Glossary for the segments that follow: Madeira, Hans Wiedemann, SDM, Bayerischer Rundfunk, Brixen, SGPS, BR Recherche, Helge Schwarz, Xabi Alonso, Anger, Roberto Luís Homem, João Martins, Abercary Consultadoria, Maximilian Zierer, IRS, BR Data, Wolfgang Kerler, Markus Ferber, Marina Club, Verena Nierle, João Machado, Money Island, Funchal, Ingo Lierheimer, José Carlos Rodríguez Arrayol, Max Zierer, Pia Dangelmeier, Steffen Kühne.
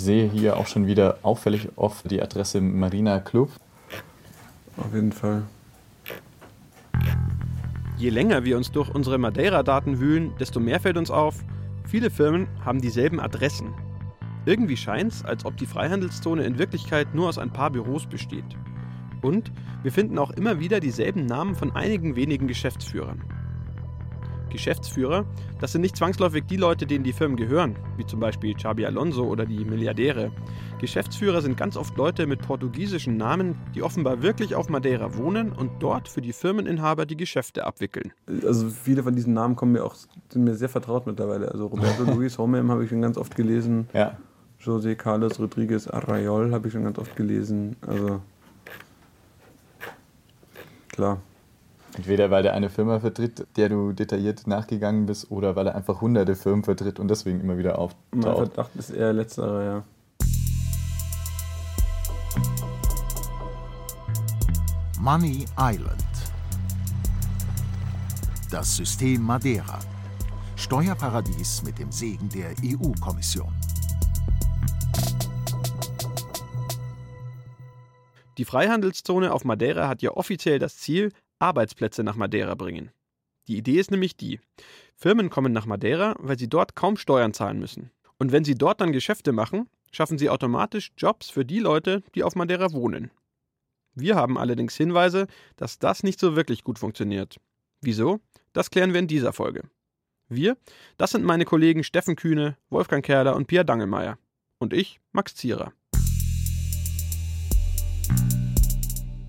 Ich sehe hier auch schon wieder auffällig oft die Adresse Marina Club. Auf jeden Fall. Je länger wir uns durch unsere Madeira-Daten wühlen, desto mehr fällt uns auf, viele Firmen haben dieselben Adressen. Irgendwie scheint's, als ob die Freihandelszone in Wirklichkeit nur aus ein paar Büros besteht. Und wir finden auch immer wieder dieselben Namen von einigen wenigen Geschäftsführern. Geschäftsführer, das sind nicht zwangsläufig die Leute, denen die Firmen gehören, wie zum Beispiel Xabi Alonso oder die Milliardäre. Geschäftsführer sind ganz oft Leute mit portugiesischen Namen, die offenbar wirklich auf Madeira wohnen und dort für die Firmeninhaber die Geschäfte abwickeln. Also viele von diesen Namen sind mir sehr vertraut mittlerweile. Also Roberto Luís Homem habe ich schon ganz oft gelesen. Ja. José Carlos Rodríguez Arrayol habe ich schon ganz oft gelesen. Also klar. Entweder weil er eine Firma vertritt, der du detailliert nachgegangen bist, oder weil er einfach hunderte Firmen vertritt und deswegen immer wieder auftaucht. Mein Verdacht ist eher letzterer, ja. Money Island. Das System Madeira. Steuerparadies mit dem Segen der EU-Kommission. Die Freihandelszone auf Madeira hat ja offiziell das Ziel, Arbeitsplätze nach Madeira bringen. Die Idee ist nämlich die: Firmen kommen nach Madeira, weil sie dort kaum Steuern zahlen müssen. Und wenn sie dort dann Geschäfte machen, schaffen sie automatisch Jobs für die Leute, die auf Madeira wohnen. Wir haben allerdings Hinweise, dass das nicht so wirklich gut funktioniert. Wieso? Das klären wir in dieser Folge. Wir, das sind meine Kollegen Steffen Kühne, Wolfgang Kerler und Pia Dangelmeier. Und ich, Max Zierer.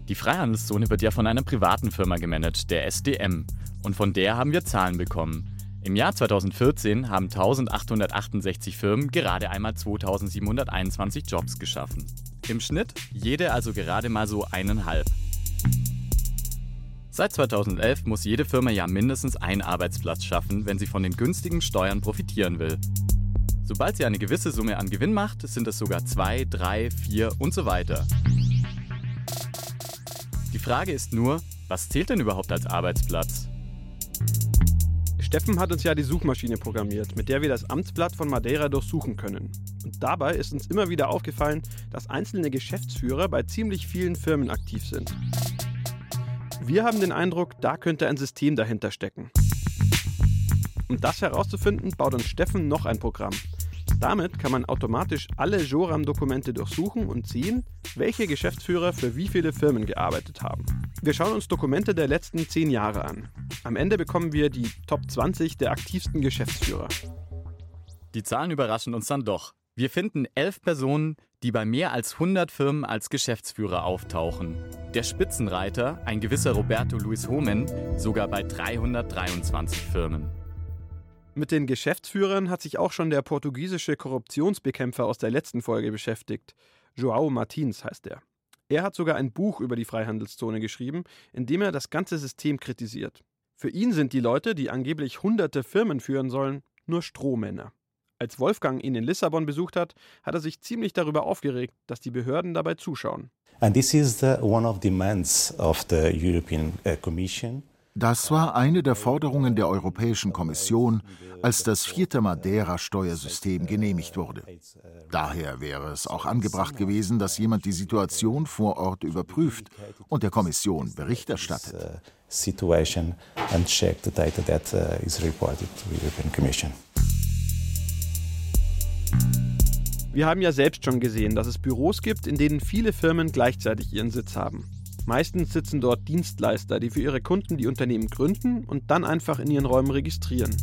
Die Freihandelszone wird ja von einer privaten Firma gemanagt, der SDM. Und von der haben wir Zahlen bekommen. Im Jahr 2014 haben 1868 Firmen gerade einmal 2721 Jobs geschaffen. Im Schnitt jede also gerade mal so 1,5. Seit 2011 muss jede Firma ja mindestens einen Arbeitsplatz schaffen, wenn sie von den günstigen Steuern profitieren will. Sobald sie eine gewisse Summe an Gewinn macht, sind es sogar 2, 3, 4 und so weiter. Die Frage ist nur, was zählt denn überhaupt als Arbeitsplatz? Steffen hat uns ja die Suchmaschine programmiert, mit der wir das Amtsblatt von Madeira durchsuchen können. Und dabei ist uns immer wieder aufgefallen, dass einzelne Geschäftsführer bei ziemlich vielen Firmen aktiv sind. Wir haben den Eindruck, da könnte ein System dahinter stecken. Um das herauszufinden, baut uns Steffen noch ein Programm. Damit kann man automatisch alle Joram-Dokumente durchsuchen und sehen, welche Geschäftsführer für wie viele Firmen gearbeitet haben. Wir schauen uns Dokumente der letzten 10 Jahre an. Am Ende bekommen wir die Top 20 der aktivsten Geschäftsführer. Die Zahlen überraschen uns dann doch. Wir finden 11 Personen, die bei mehr als 100 Firmen als Geschäftsführer auftauchen. Der Spitzenreiter, ein gewisser Roberto Luís Homem, sogar bei 323 Firmen. Mit den Geschäftsführern hat sich auch schon der portugiesische Korruptionsbekämpfer aus der letzten Folge beschäftigt. João Martins heißt er. Er hat sogar ein Buch über die Freihandelszone geschrieben, in dem er das ganze System kritisiert. Für ihn sind die Leute, die angeblich hunderte Firmen führen sollen, nur Strohmänner. Als Wolfgang ihn in Lissabon besucht hat, hat er sich ziemlich darüber aufgeregt, dass die Behörden dabei zuschauen. And this is the one of demands of the European Commission. Das war eine der Forderungen der Europäischen Kommission, als das 4. Madeira-Steuersystem genehmigt wurde. Daher wäre es auch angebracht gewesen, dass jemand die Situation vor Ort überprüft und der Kommission Bericht erstattet. Wir haben ja selbst schon gesehen, dass es Büros gibt, in denen viele Firmen gleichzeitig ihren Sitz haben. Meistens sitzen dort Dienstleister, die für ihre Kunden die Unternehmen gründen und dann einfach in ihren Räumen registrieren.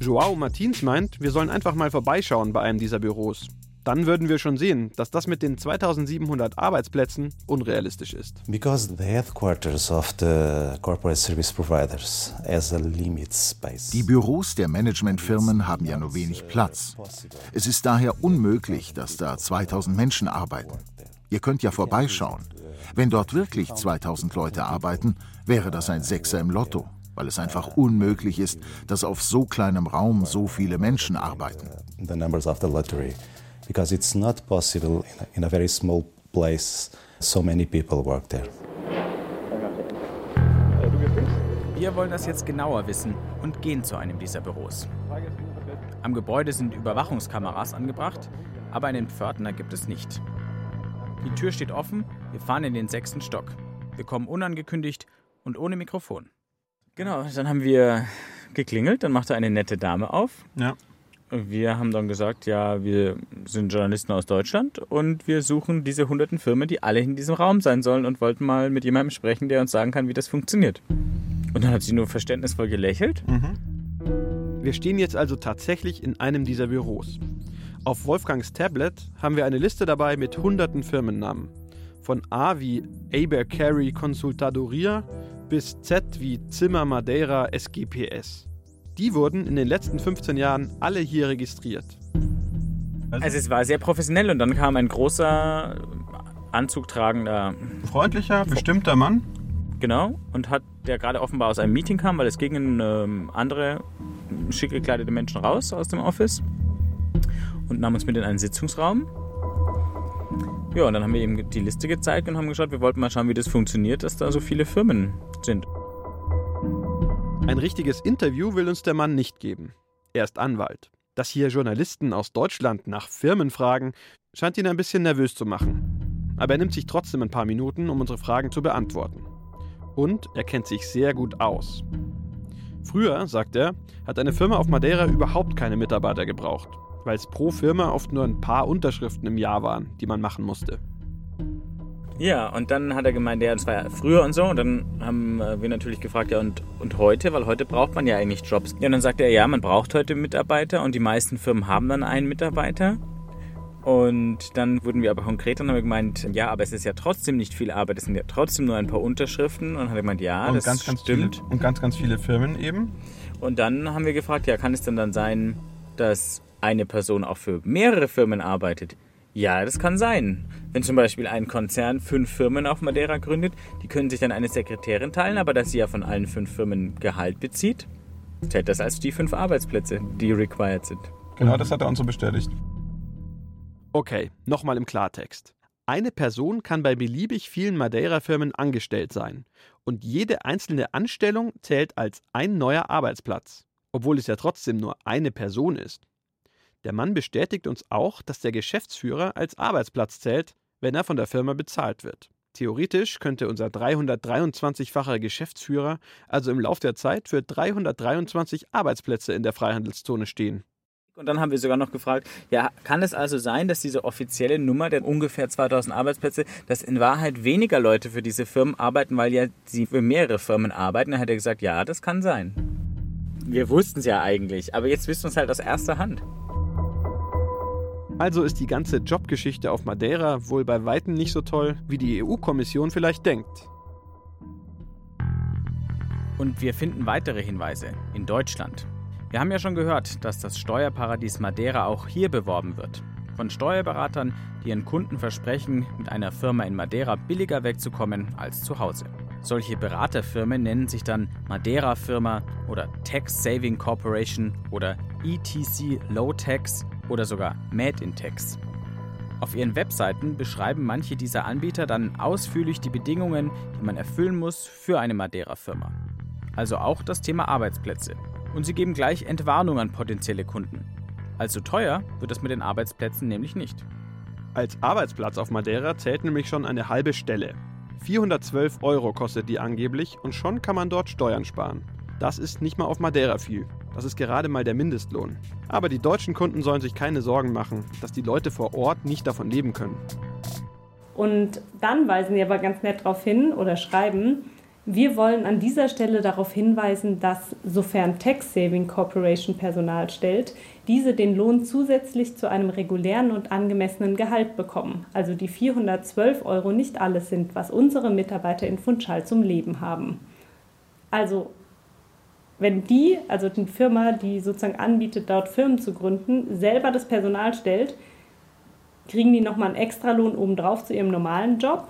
João Martins meint, wir sollen einfach mal vorbeischauen bei einem dieser Büros. Dann würden wir schon sehen, dass das mit den 2700 Arbeitsplätzen unrealistisch ist. Die Büros der Managementfirmen haben ja nur wenig Platz. Es ist daher unmöglich, dass da 2000 Menschen arbeiten. Ihr könnt ja vorbeischauen. Wenn dort wirklich 2000 Leute arbeiten, wäre das ein Sechser im Lotto, weil es einfach unmöglich ist, dass auf so kleinem Raum so viele Menschen arbeiten. Wir wollen das jetzt genauer wissen und gehen zu einem dieser Büros. Am Gebäude sind Überwachungskameras angebracht, aber einen Pförtner gibt es nicht. Die Tür steht offen, wir fahren in den 6. Stock. Wir kommen unangekündigt und ohne Mikrofon. Genau, dann haben wir geklingelt, dann machte eine nette Dame auf. Ja. Wir haben dann gesagt, ja, wir sind Journalisten aus Deutschland und wir suchen diese hunderten Firmen, die alle in diesem Raum sein sollen und wollten mal mit jemandem sprechen, der uns sagen kann, wie das funktioniert. Und dann hat sie nur verständnisvoll gelächelt. Mhm. Wir stehen jetzt also tatsächlich in einem dieser Büros. Auf Wolfgangs Tablet haben wir eine Liste dabei mit hunderten Firmennamen. Von A wie Abercary Consultadoria bis Z wie Zimmer Madeira SGPS. Die wurden in den letzten 15 Jahren alle hier registriert. Also es war sehr professionell und dann kam ein großer, anzugtragender... freundlicher, bestimmter Mann. Genau, und hat, der gerade offenbar aus einem Meeting kam, weil es gingen andere schick gekleidete Menschen raus aus dem Office. Und nahm uns mit in einen Sitzungsraum. Ja, und dann haben wir ihm die Liste gezeigt und haben geschaut, wir wollten mal schauen, wie das funktioniert, dass da so viele Firmen sind. Ein richtiges Interview will uns der Mann nicht geben. Er ist Anwalt. Dass hier Journalisten aus Deutschland nach Firmen fragen, scheint ihn ein bisschen nervös zu machen. Aber er nimmt sich trotzdem ein paar Minuten, um unsere Fragen zu beantworten. Und er kennt sich sehr gut aus. Früher, sagt er, hat eine Firma auf Madeira überhaupt keine Mitarbeiter gebraucht, weil es pro Firma oft nur ein paar Unterschriften im Jahr waren, die man machen musste. Ja, und dann hat er gemeint, ja, das war ja früher und so. Und dann haben wir natürlich gefragt, ja, und heute? Weil heute braucht man ja eigentlich Jobs. Ja, und dann sagte er, ja, man braucht heute Mitarbeiter und die meisten Firmen haben dann einen Mitarbeiter. Und dann wurden wir aber konkret und haben wir gemeint, ja, aber es ist ja trotzdem nicht viel Arbeit, es sind ja trotzdem nur ein paar Unterschriften. Und dann hat er gemeint, ja, und das ganz stimmt. Viele, und ganz, ganz viele Firmen eben. Und dann haben wir gefragt, ja, kann es denn dann sein, dass eine Person auch für mehrere Firmen arbeitet? Ja, das kann sein. Wenn zum Beispiel ein Konzern 5 Firmen auf Madeira gründet, die können sich dann eine Sekretärin teilen, aber dass sie ja von allen 5 Firmen Gehalt bezieht, zählt das als die 5 Arbeitsplätze, die required sind. Genau, das hat er uns so bestätigt. Okay, nochmal im Klartext. Eine Person kann bei beliebig vielen Madeira-Firmen angestellt sein und jede einzelne Anstellung zählt als ein neuer Arbeitsplatz, obwohl es ja trotzdem nur eine Person ist. Der Mann bestätigt uns auch, dass der Geschäftsführer als Arbeitsplatz zählt, wenn er von der Firma bezahlt wird. Theoretisch könnte unser 323-facher Geschäftsführer also im Lauf der Zeit für 323 Arbeitsplätze in der Freihandelszone stehen. Und dann haben wir sogar noch gefragt, ja, kann es also sein, dass diese offizielle Nummer der ungefähr 2000 Arbeitsplätze, dass in Wahrheit weniger Leute für diese Firmen arbeiten, weil ja sie für mehrere Firmen arbeiten? Dann hat er gesagt, ja, das kann sein. Wir wussten es ja eigentlich, aber jetzt wissen wir es halt aus erster Hand. Also ist die ganze Jobgeschichte auf Madeira wohl bei weitem nicht so toll, wie die EU-Kommission vielleicht denkt. Und wir finden weitere Hinweise in Deutschland. Wir haben ja schon gehört, dass das Steuerparadies Madeira auch hier beworben wird. Von Steuerberatern, die ihren Kunden versprechen, mit einer Firma in Madeira billiger wegzukommen als zu Hause. Solche Beraterfirmen nennen sich dann Madeira-Firma oder Tax Saving Corporation oder ETC Low Tax oder sogar Made in Tax. Auf ihren Webseiten beschreiben manche dieser Anbieter dann ausführlich die Bedingungen, die man erfüllen muss für eine Madeira-Firma. Also auch das Thema Arbeitsplätze. Und sie geben gleich Entwarnung an potenzielle Kunden. Allzu teuer wird das mit den Arbeitsplätzen nämlich nicht. Als Arbeitsplatz auf Madeira zählt nämlich schon eine halbe Stelle. 412 € kostet die angeblich und schon kann man dort Steuern sparen. Das ist nicht mal auf Madeira viel. Das ist gerade mal der Mindestlohn. Aber die deutschen Kunden sollen sich keine Sorgen machen, dass die Leute vor Ort nicht davon leben können. Und dann weisen die aber ganz nett darauf hin oder schreiben, wir wollen an dieser Stelle darauf hinweisen, dass, sofern Tax Saving Corporation Personal stellt, diese den Lohn zusätzlich zu einem regulären und angemessenen Gehalt bekommen. Also die 412 € nicht alles sind, was unsere Mitarbeiter in Funchal zum Leben haben. Also wenn die, also die Firma, die sozusagen anbietet, dort Firmen zu gründen, selber das Personal stellt, kriegen die nochmal einen Extralohn obendrauf zu ihrem normalen Job.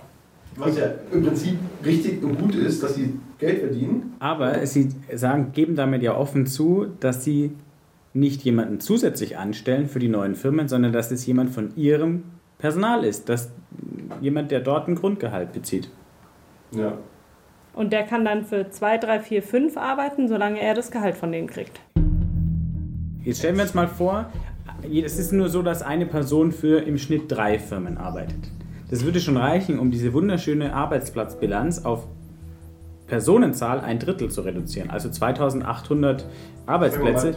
Was ja im Prinzip richtig und gut ist, dass sie Geld verdienen. Aber sie sagen, geben damit ja offen zu, dass sie nicht jemanden zusätzlich anstellen für die neuen Firmen, sondern dass es jemand von ihrem Personal ist. Dass jemand, der dort ein Grundgehalt bezieht. Ja. Und der kann dann für 2, 3, 4, 5 arbeiten, solange er das Gehalt von denen kriegt. Jetzt stellen wir uns mal vor, es ist nur so, dass eine Person für im Schnitt 3 Firmen arbeitet. Das würde schon reichen, um diese wunderschöne Arbeitsplatzbilanz auf Personenzahl 1/3 zu reduzieren. Also 2.800 Arbeitsplätze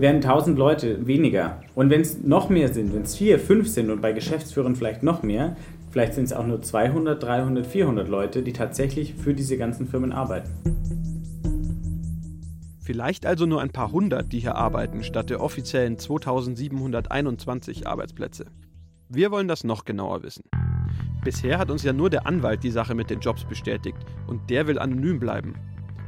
wären 1.000 Leute weniger. Und wenn es noch mehr sind, wenn es 4, 5 sind und bei Geschäftsführern vielleicht noch mehr, vielleicht sind es auch nur 200, 300, 400 Leute, die tatsächlich für diese ganzen Firmen arbeiten. Vielleicht also nur ein paar hundert, die hier arbeiten, statt der offiziellen 2.721 Arbeitsplätze. Wir wollen das noch genauer wissen. Bisher hat uns ja nur der Anwalt die Sache mit den Jobs bestätigt und der will anonym bleiben.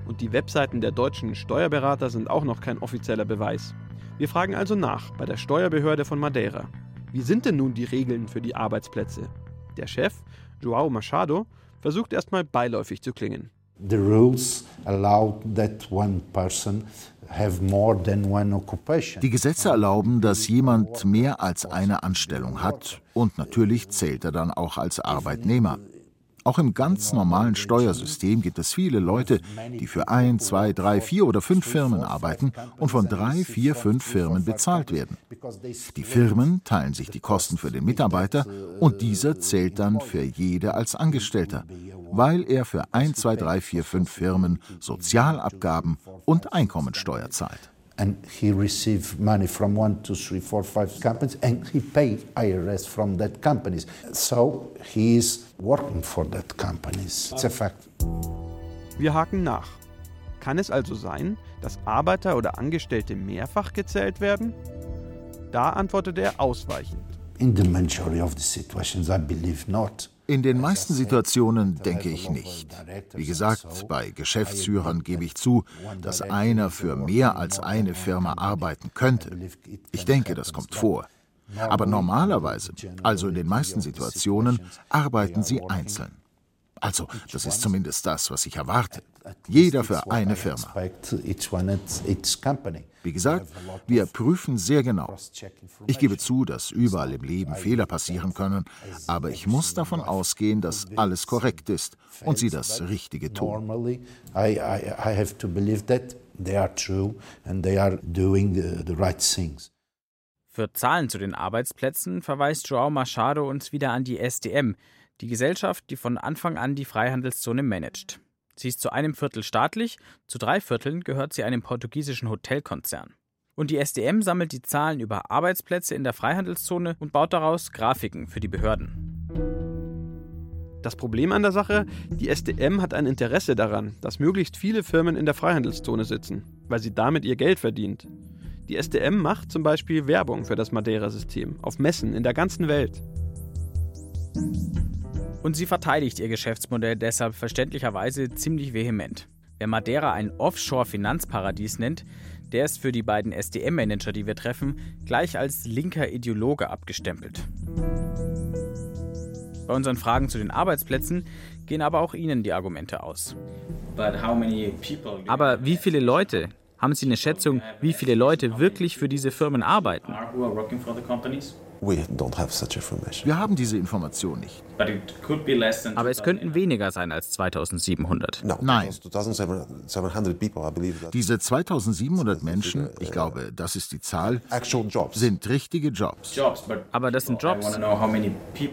Und die Webseiten der deutschen Steuerberater sind auch noch kein offizieller Beweis. Wir fragen also nach bei der Steuerbehörde von Madeira. Wie sind denn nun die Regeln für die Arbeitsplätze? Der Chef, João Machado, versucht erstmal beiläufig zu klingen. The rules allow that one person have more than one occupation. Die Gesetze erlauben, dass jemand mehr als eine Anstellung hat und natürlich zählt er dann auch als Arbeitnehmer. Auch im ganz normalen Steuersystem gibt es viele Leute, die für 1, 2, 3, 4 oder 5 Firmen arbeiten und von 3, 4, 5 Firmen bezahlt werden. Die Firmen teilen sich die Kosten für den Mitarbeiter und dieser zählt dann für jede als Angestellter, weil er für 1, 2, 3, 4, 5 Firmen Sozialabgaben und Einkommensteuer zahlt. And he receive money from 1, 2, 3, 4, 5 companies, and he pay IRS from that companies. So he is working for that companies. It's a fact. Wir haken nach. Kann es also sein, dass Arbeiter oder Angestellte mehrfach gezählt werden? Da antwortet er ausweichend. In the majority of the situations, I believe not. In den meisten Situationen denke ich nicht. Wie gesagt, bei Geschäftsführern gebe ich zu, dass einer für mehr als eine Firma arbeiten könnte. Ich denke, das kommt vor. Aber normalerweise, also in den meisten Situationen, arbeiten sie einzeln. Also, das ist zumindest das, was ich erwarte. Jeder für eine Firma. Wie gesagt, wir prüfen sehr genau. Ich gebe zu, dass überall im Leben Fehler passieren können, aber ich muss davon ausgehen, dass alles korrekt ist und sie das Richtige tun. Für Zahlen zu den Arbeitsplätzen verweist João Machado uns wieder an die SDM, die Gesellschaft, die von Anfang an die Freihandelszone managt. Sie ist zu 1/4 staatlich, zu 3/4 gehört sie einem portugiesischen Hotelkonzern. Und die SDM sammelt die Zahlen über Arbeitsplätze in der Freihandelszone und baut daraus Grafiken für die Behörden. Das Problem an der Sache: Die SDM hat ein Interesse daran, dass möglichst viele Firmen in der Freihandelszone sitzen, weil sie damit ihr Geld verdient. Die SDM macht zum Beispiel Werbung für das Madeira-System auf Messen in der ganzen Welt. Und sie verteidigt ihr Geschäftsmodell deshalb verständlicherweise ziemlich vehement. Wer Madeira ein Offshore-Finanzparadies nennt, der ist für die beiden SDM-Manager, die wir treffen, gleich als linker Ideologe abgestempelt. Bei unseren Fragen zu den Arbeitsplätzen gehen aber auch ihnen die Argumente aus. Aber wie viele Leute? Haben Sie eine Schätzung, wie viele Leute wirklich für diese Firmen arbeiten? Wir haben diese Information nicht. Aber es könnten weniger sein als 2.700. Nein. Diese 2.700 Menschen, ich glaube, das ist die Zahl, sind richtige Jobs. Aber das sind Jobs.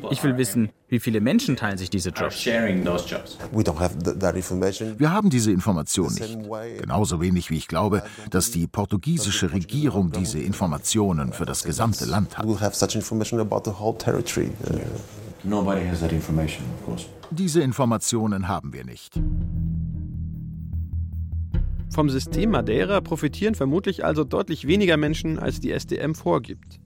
Ich will wissen, wie viele Menschen teilen sich diese Jobs? Wir haben diese Information nicht. Genauso wenig, wie ich glaube, dass die portugiesische Regierung diese Informationen für das gesamte Land hat. Diese Informationen haben wir nicht. Vom System Madeira profitieren vermutlich also deutlich weniger Menschen, als die SDM vorgibt.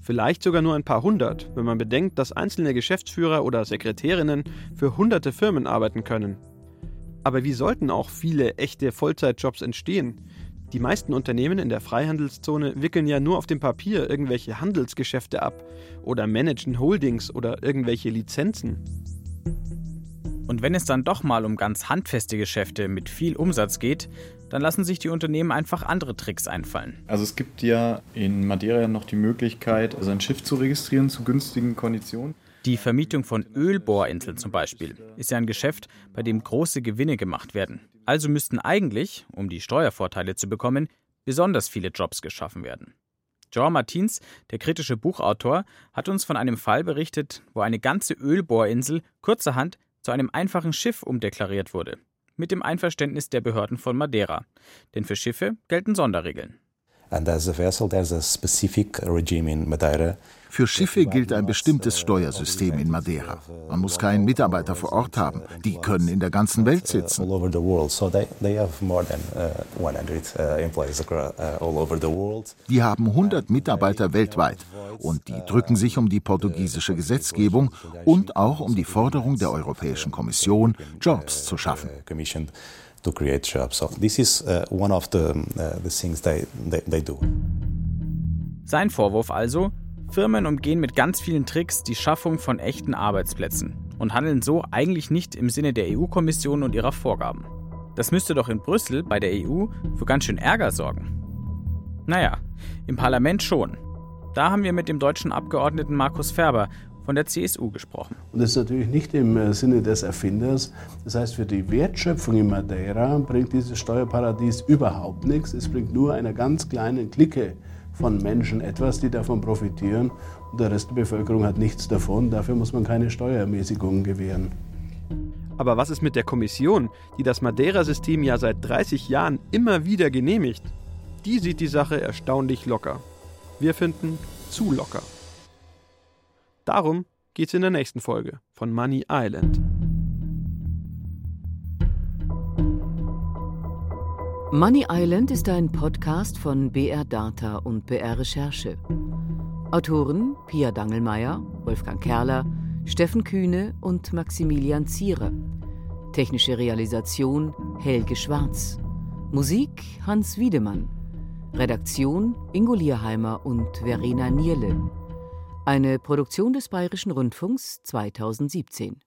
Vielleicht sogar nur ein paar hundert, wenn man bedenkt, dass einzelne Geschäftsführer oder Sekretärinnen für hunderte Firmen arbeiten können. Aber wie sollten auch viele echte Vollzeitjobs entstehen? Die meisten Unternehmen in der Freihandelszone wickeln ja nur auf dem Papier irgendwelche Handelsgeschäfte ab oder managen Holdings oder irgendwelche Lizenzen. Und wenn es dann doch mal um ganz handfeste Geschäfte mit viel Umsatz geht, dann lassen sich die Unternehmen einfach andere Tricks einfallen. Also es gibt ja in Madeira noch die Möglichkeit, also ein Schiff zu registrieren zu günstigen Konditionen. Die Vermietung von Ölbohrinseln zum Beispiel ist ja ein Geschäft, bei dem große Gewinne gemacht werden. Also müssten eigentlich, um die Steuervorteile zu bekommen, besonders viele Jobs geschaffen werden. João Martins, der kritische Buchautor, hat uns von einem Fall berichtet, wo eine ganze Ölbohrinsel kurzerhand zu einem einfachen Schiff umdeklariert wurde, mit dem Einverständnis der Behörden von Madeira. Denn für Schiffe gelten Sonderregeln. Für Schiffe gilt ein bestimmtes Steuersystem in Madeira. Man muss keinen Mitarbeiter vor Ort haben. Die können in der ganzen Welt sitzen. Die haben 100 Mitarbeiter weltweit. Und die drücken sich um die portugiesische Gesetzgebung und auch um die Forderung der Europäischen Kommission, Jobs zu schaffen. To create jobs. This is one of the things they do. Sein Vorwurf also: Firmen umgehen mit ganz vielen Tricks die Schaffung von echten Arbeitsplätzen und handeln so eigentlich nicht im Sinne der EU-Kommission und ihrer Vorgaben. Das müsste doch in Brüssel bei der EU für ganz schön Ärger sorgen. Naja, im Parlament schon. Da haben wir mit dem deutschen Abgeordneten Markus Ferber von der CSU gesprochen. Und das ist natürlich nicht im Sinne des Erfinders. Das heißt, für die Wertschöpfung in Madeira bringt dieses Steuerparadies überhaupt nichts. Es bringt nur einer ganz kleinen Clique von Menschen etwas, die davon profitieren. Und der Rest der Bevölkerung hat nichts davon. Dafür muss man keine Steuerermäßigungen gewähren. Aber was ist mit der Kommission, die das Madeira-System ja seit 30 Jahren immer wieder genehmigt? Die sieht die Sache erstaunlich locker. Wir finden, zu locker. Darum geht's in der nächsten Folge von Money Island. Money Island ist ein Podcast von BR Data und BR Recherche. Autoren Pia Dangelmeier, Wolfgang Kerler, Steffen Kühne und Maximilian Zierer. Technische Realisation Helge Schwarz. Musik Hans Wiedemann. Redaktion Ingo Lierheimer und Verena Nierle. Eine Produktion des Bayerischen Rundfunks 2017.